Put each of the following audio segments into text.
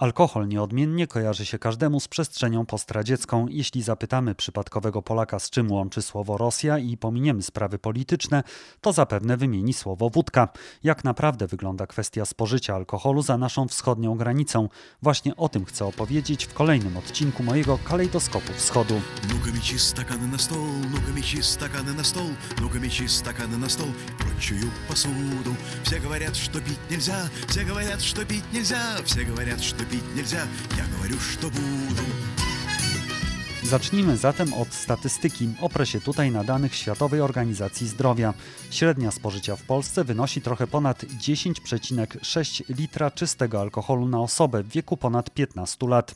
Alkohol nieodmiennie kojarzy się każdemu z przestrzenią postradziecką. Jeśli zapytamy przypadkowego Polaka, z czym łączy słowo Rosja i pominiemy sprawy polityczne, to zapewne wymieni słowo wódka. Jak naprawdę wygląda kwestia spożycia alkoholu za naszą wschodnią granicą? Właśnie o tym chcę opowiedzieć w kolejnym odcinku mojego Kalejdoskopu Wschodu. No-ka mieci stakany na stół, no-ka mieci stakany na stół, no-ka mieci stakany na stół, прочую посуду. Все говорят, что пить нельзя, все говорят, что пить нельзя, все говорят, что пить нельзя. Я говорю, что буду. Zacznijmy zatem od statystyki. Oprę się tutaj na danych Światowej Organizacji Zdrowia. Średnia spożycia w Polsce wynosi trochę ponad 10,6 litra czystego alkoholu na osobę w wieku ponad 15 lat.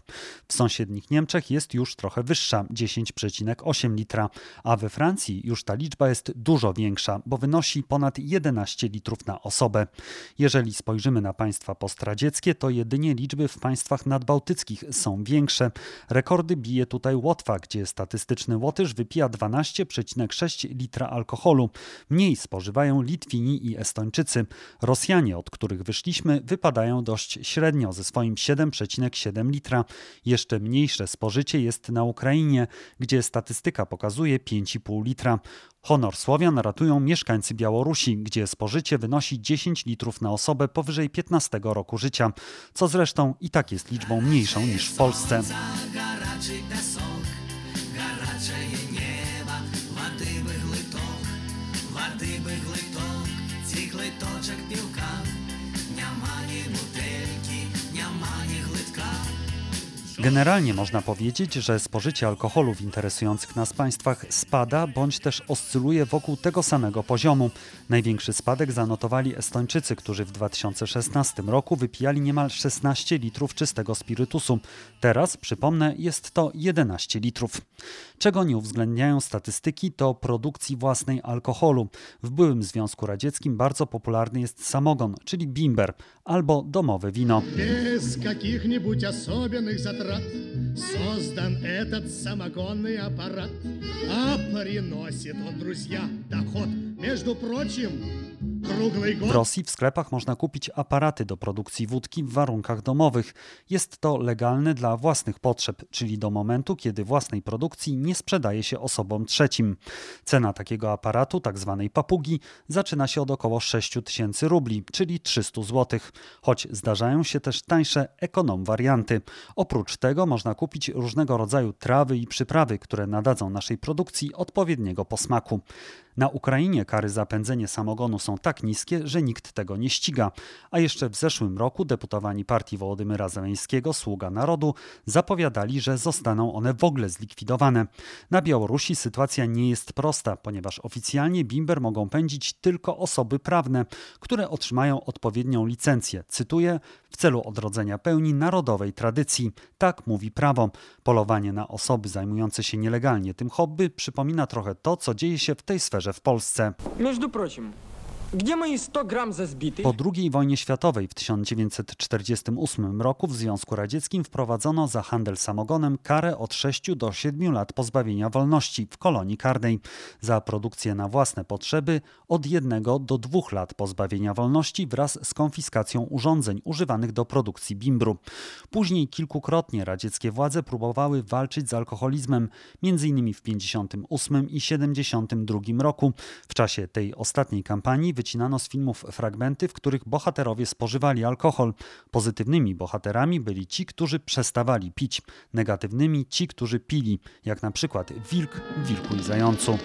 W sąsiednich Niemczech jest już trochę wyższa, 10,8 litra, a we Francji już ta liczba jest dużo większa, bo wynosi ponad 11 litrów na osobę. Jeżeli spojrzymy na państwa postradzieckie, to jedynie liczby w państwach nadbałtyckich są większe. Rekordy bije tutaj Łotwa, gdzie statystyczny Łotysz wypija 12,6 litra alkoholu. Mniej spożywają Litwini i Estończycy. Rosjanie, od których wyszliśmy, wypadają dość średnio ze swoim 7,7 litra. Jeszcze mniejsze spożycie jest na Ukrainie, gdzie statystyka pokazuje 5,5 litra. Honor Słowian ratują mieszkańcy Białorusi, gdzie spożycie wynosi 10 litrów na osobę powyżej 15 roku życia, co zresztą i tak jest liczbą mniejszą niż w Polsce. Generalnie można powiedzieć, że spożycie alkoholu w interesujących nas państwach spada bądź też oscyluje wokół tego samego poziomu. Największy spadek zanotowali Estończycy, którzy w 2016 roku wypijali niemal 16 litrów czystego spirytusu. Teraz, przypomnę, jest to 11 litrów. Czego nie uwzględniają statystyki, to produkcji własnej alkoholu. W byłym Związku Radzieckim bardzo popularny jest samogon, czyli bimber, albo domowe wino. Bez jakichś osobnych zatrudnień создан этот самогонный аппарат, а приносит он, друзья, доход, между прочим. W Rosji w sklepach można kupić aparaty do produkcji wódki w warunkach domowych. Jest to legalne dla własnych potrzeb, czyli do momentu, kiedy własnej produkcji nie sprzedaje się osobom trzecim. Cena takiego aparatu, tzw. papugi, zaczyna się od około 6000 rubli, czyli 300 zł. Choć zdarzają się też tańsze ekonom warianty. Oprócz tego można kupić różnego rodzaju trawy i przyprawy, które nadadzą naszej produkcji odpowiedniego posmaku. Na Ukrainie kary za pędzenie samogonu są tak niskie, że nikt tego nie ściga. A jeszcze w zeszłym roku deputowani partii Wołodymyra Zeleńskiego, Sługa Narodu, zapowiadali, że zostaną one w ogóle zlikwidowane. Na Białorusi sytuacja nie jest prosta, ponieważ oficjalnie bimber mogą pędzić tylko osoby prawne, które otrzymają odpowiednią licencję. Cytuję, w celu odrodzenia pełni narodowej tradycji. Tak mówi prawo. Polowanie na osoby zajmujące się nielegalnie tym hobby przypomina trochę to, co dzieje się w tej sferze w Polsce. Gdzie moi 100 gram ze zbitych? Po II wojnie światowej w 1948 roku w Związku Radzieckim wprowadzono za handel samogonem karę od 6 do 7 lat pozbawienia wolności w kolonii karnej. Za produkcję na własne potrzeby od 1 do 2 lat pozbawienia wolności wraz z konfiskacją urządzeń używanych do produkcji bimbru. Później kilkukrotnie radzieckie władze próbowały walczyć z alkoholizmem, m.in. w 1958 i 1972 roku. W czasie tej ostatniej kampanii wycinano z filmów fragmenty, w których bohaterowie spożywali alkohol. Pozytywnymi bohaterami byli ci, którzy przestawali pić. Negatywnymi ci, którzy pili, jak na przykład wilk, wilku i zającu.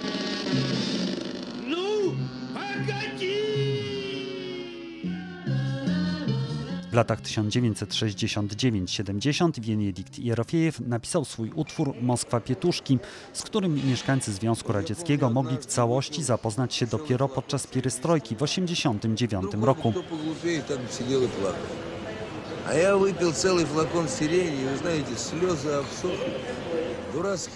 W latach 1969-70 Wieniedikt Jerofiejew napisał swój utwór Moskwa Pietuszki, z którym mieszkańcy Związku Radzieckiego mogli w całości zapoznać się dopiero podczas pierestrojki w 1989 roku. A ja wypił cały flakon syreni, znacie, slzy obsuchły.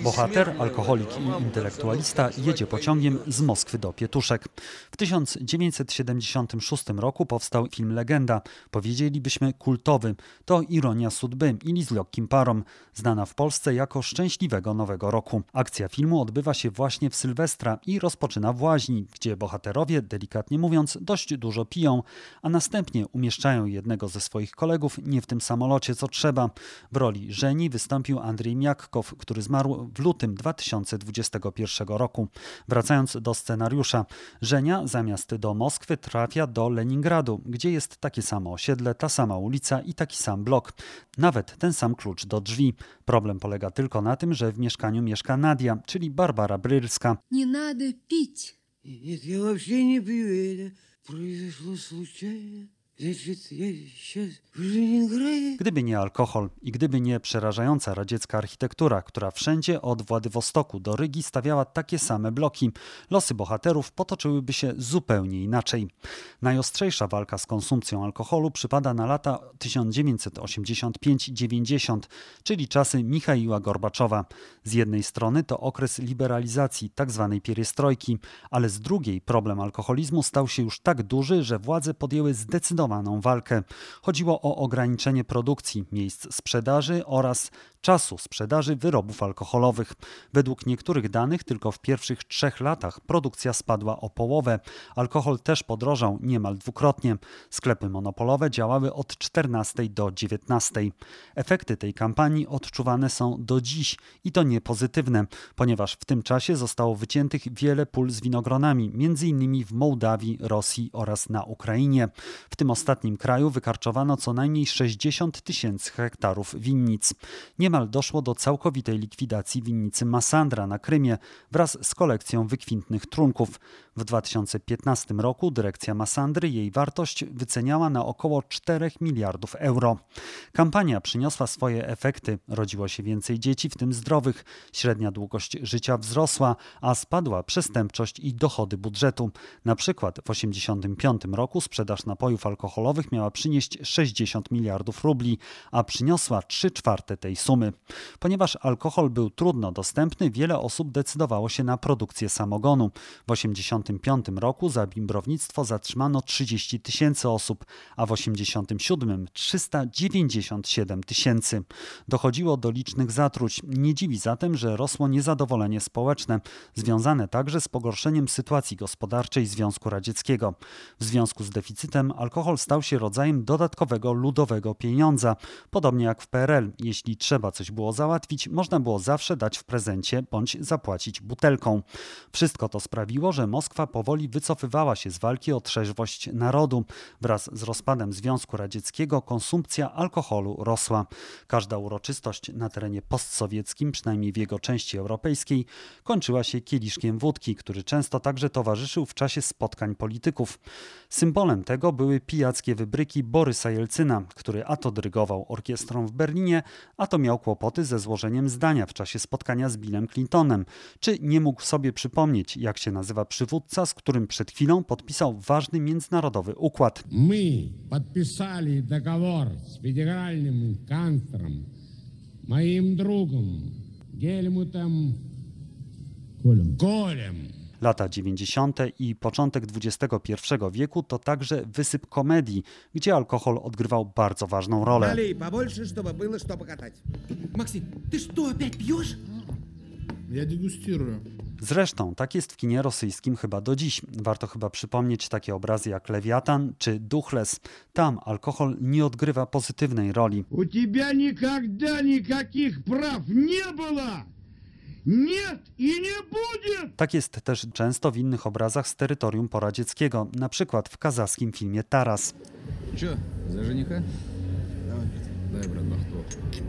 Bohater, alkoholik i intelektualista jedzie pociągiem z Moskwy do Pietuszek. W 1976 roku powstał film Legenda, powiedzielibyśmy kultowy. To ironia судьбы ili z lekkim parom, znana w Polsce jako Szczęśliwego Nowego Roku. Akcja filmu odbywa się właśnie w Sylwestra i rozpoczyna w łaźni, gdzie bohaterowie, delikatnie mówiąc, dość dużo piją, a następnie umieszczają jednego ze swoich kolegów nie w tym samolocie, co trzeba. W roli Żeni wystąpił Andrzej Miagkow, który zmarł w lutym 2021 roku. Wracając do scenariusza, Żenia zamiast do Moskwy trafia do Leningradu, gdzie jest takie samo osiedle, ta sama ulica i taki sam blok. Nawet ten sam klucz do drzwi. Problem polega tylko na tym, że w mieszkaniu mieszka Nadia, czyli Barbara Brylska. Nie nada pić. Nie, ja вообще nie piję. Произошло случайно. Gdyby nie alkohol i gdyby nie przerażająca radziecka architektura, która wszędzie od Władywostoku do Rygi stawiała takie same bloki, losy bohaterów potoczyłyby się zupełnie inaczej. Najostrzejsza walka z konsumpcją alkoholu przypada na lata 1985-90, czyli czasy Michaiła Gorbaczowa. Z jednej strony to okres liberalizacji, tzw. pierestrojki, ale z drugiej problem alkoholizmu stał się już tak duży, że władze podjęły zdecydowaną walkę. Chodziło o ograniczenie produkcji, miejsc sprzedaży oraz czasu sprzedaży wyrobów alkoholowych. Według niektórych danych tylko w pierwszych 3 latach produkcja spadła o połowę. Alkohol też podrożał niemal 2-krotnie. Sklepy monopolowe działały od 14 do 19. Efekty tej kampanii odczuwane są do dziś i to nie pozytywne, ponieważ w tym czasie zostało wyciętych wiele pól z winogronami, m.in. w Mołdawii, Rosji oraz na Ukrainie. W tym ostatnim kraju wykarczowano co najmniej 60 000 hektarów winnic. Niemal doszło do całkowitej likwidacji winnicy Massandra na Krymie wraz z kolekcją wykwintnych trunków. W 2015 roku dyrekcja Massandry jej wartość wyceniała na około 4 miliardów euro. Kampania przyniosła swoje efekty. Rodziło się więcej dzieci, w tym zdrowych. Średnia długość życia wzrosła, a spadła przestępczość i dochody budżetu. Na przykład w 1985 roku sprzedaż napojów alkoholowych miała przynieść 60 miliardów rubli, a przyniosła 3/4 tej sumy. Ponieważ alkohol był trudno dostępny, wiele osób decydowało się na produkcję samogonu. W 1985 roku za bimbrownictwo zatrzymano 30 000 osób, a w 1987 397 000. Dochodziło do licznych zatruć. Nie dziwi zatem, że rosło niezadowolenie społeczne, związane także z pogorszeniem sytuacji gospodarczej Związku Radzieckiego. W związku z deficytem alkohol stał się rodzajem dodatkowego ludowego pieniądza, podobnie jak w PRL. Jeśli trzeba coś było załatwić, można było zawsze dać w prezencie bądź zapłacić butelką. Wszystko to sprawiło, że Moskwa powoli wycofywała się z walki o trzeźwość narodu. Wraz z rozpadem Związku Radzieckiego konsumpcja alkoholu rosła. Każda uroczystość na terenie postsowieckim, przynajmniej w jego części europejskiej, kończyła się kieliszkiem wódki, który często także towarzyszył w czasie spotkań polityków. Symbolem tego były pijackie wybryki Borysa Jelcyna, który a to dyrygował orkiestrą w Berlinie, a to miał kłopoty ze złożeniem zdania w czasie spotkania z Billem Clintonem, czy nie mógł sobie przypomnieć, jak się nazywa przywódca, z którym przed chwilą podpisał ważny międzynarodowy układ. My podpisali dogovor z federalnym kanclerzem, moim drugim, Helmutem Kohlem. Lata 90. i początek XXI wieku to także wysyp komedii, gdzie alkohol odgrywał bardzo ważną rolę. Dalej, побольше, чтобы было что покатать. Максим, ты что, опять пьёшь? Я дегустирую. Zresztą tak jest w kinie rosyjskim chyba do dziś. Warto chyba przypomnieć takie obrazy jak Lewiatan czy Duhles. Tam alkohol nie odgrywa pozytywnej roli. U тебя никогда никаких прав не было. Nie i nie będzie! Tak jest też często w innych obrazach z terytorium poradzieckiego, na przykład w kazachskim filmie Taras. Co? Za żenicha?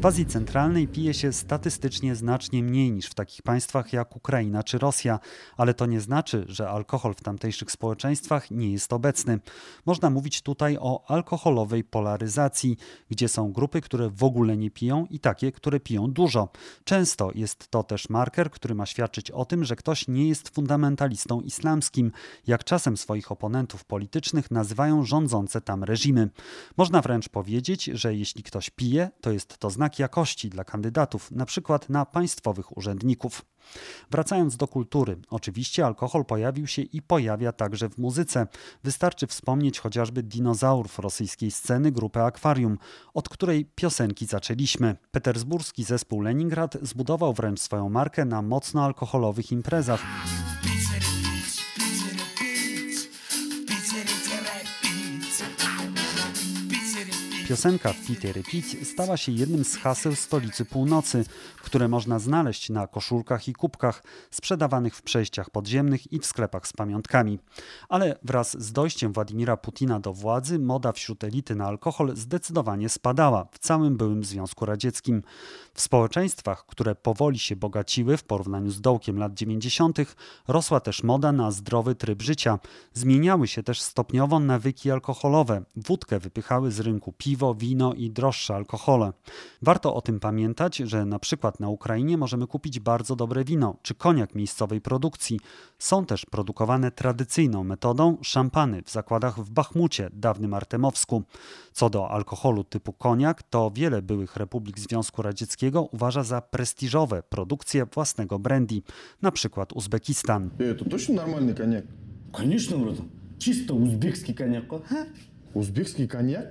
W Azji Centralnej pije się statystycznie znacznie mniej niż w takich państwach jak Ukraina czy Rosja, ale to nie znaczy, że alkohol w tamtejszych społeczeństwach nie jest obecny. Można mówić tutaj o alkoholowej polaryzacji, gdzie są grupy, które w ogóle nie piją i takie, które piją dużo. Często jest to też marker, który ma świadczyć o tym, że ktoś nie jest fundamentalistą islamskim, jak czasem swoich oponentów politycznych nazywają rządzące tam reżimy. Można wręcz powiedzieć, że jeśli ktoś pije, to jest to znak jakości dla kandydatów, na przykład na państwowych urzędników. Wracając do kultury, oczywiście alkohol pojawił się i pojawia także w muzyce. Wystarczy wspomnieć chociażby dinozaurów rosyjskiej sceny grupy Akwarium, od której piosenki zaczęliśmy. Petersburski zespół Leningrad zbudował wręcz swoją markę na mocno alkoholowych imprezach. Pityry Pits. Piosenka Pityry Pits stała się jednym z haseł Stolicy Północy, które można znaleźć na koszulkach i kubkach sprzedawanych w przejściach podziemnych i w sklepach z pamiątkami. Ale wraz z dojściem Władimira Putina do władzy moda wśród elity na alkohol zdecydowanie spadała w całym byłym Związku Radzieckim. W społeczeństwach, które powoli się bogaciły w porównaniu z dołkiem lat 90., rosła też moda na zdrowy tryb życia. Zmieniały się też stopniowo nawyki alkoholowe. Wódkę wypychały z rynku piwo, wino i droższe alkohole. Warto o tym pamiętać, że na przykład na Ukrainie możemy kupić bardzo dobre wino czy koniak miejscowej produkcji. Są też produkowane tradycyjną metodą szampany w zakładach w Bachmucie, dawnym Artemowsku. Co do alkoholu typu koniak, to wiele byłych republik Związku Radzieckiego uważa za prestiżowe produkcję własnego brandy, na przykład Uzbekistan. To точно normalny koniak. Конечно, братан. Чисто узбекский коньяк. Узбекский коньяк?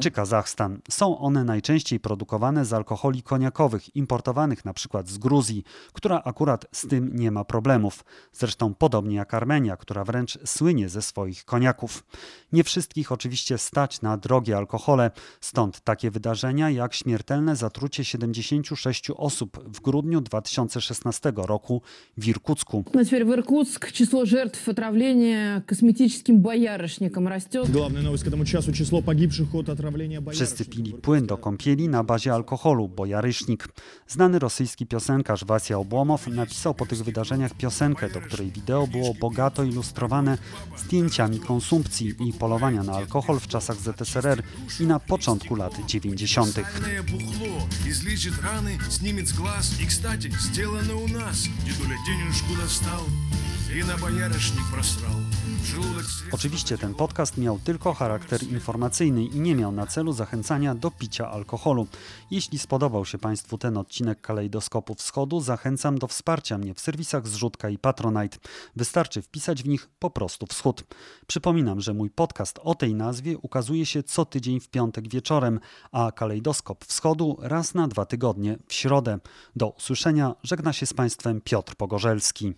Czy Kazachstan. Są one najczęściej produkowane z alkoholi koniakowych, importowanych na przykład z Gruzji, która akurat z tym nie ma problemów. Zresztą podobnie jak Armenia, która wręcz słynie ze swoich koniaków. Nie wszystkich oczywiście stać na drogie alkohole, stąd takie wydarzenia jak śmiertelne zatrucie 76 osób w grudniu 2016 roku w Irkucku. Na teraz w Irkucku число жертв отравления косметическим боярышником растет. Главная новость к этому часу число погибших. Wszyscy pili płyn do kąpieli na bazie alkoholu, bojarysznik. Znany rosyjski piosenkarz Wasia Obłomow napisał po tych wydarzeniach piosenkę, do której wideo było bogato ilustrowane zdjęciami konsumpcji i polowania na alkohol w czasach ZSRR i na początku lat 90. Oczywiście ten podcast miał tylko charakter informacyjny i nie miał na celu zachęcania do picia alkoholu. Jeśli spodobał się Państwu ten odcinek Kalejdoskopu Wschodu, zachęcam do wsparcia mnie w serwisach Zrzutka i Patronite. Wystarczy wpisać w nich po prostu Wschód. Przypominam, że mój podcast o tej nazwie ukazuje się co tydzień w piątek wieczorem, a Kalejdoskop Wschodu raz na 2 tygodnie w środę. Do usłyszenia, żegna się z Państwem Piotr Pogorzelski.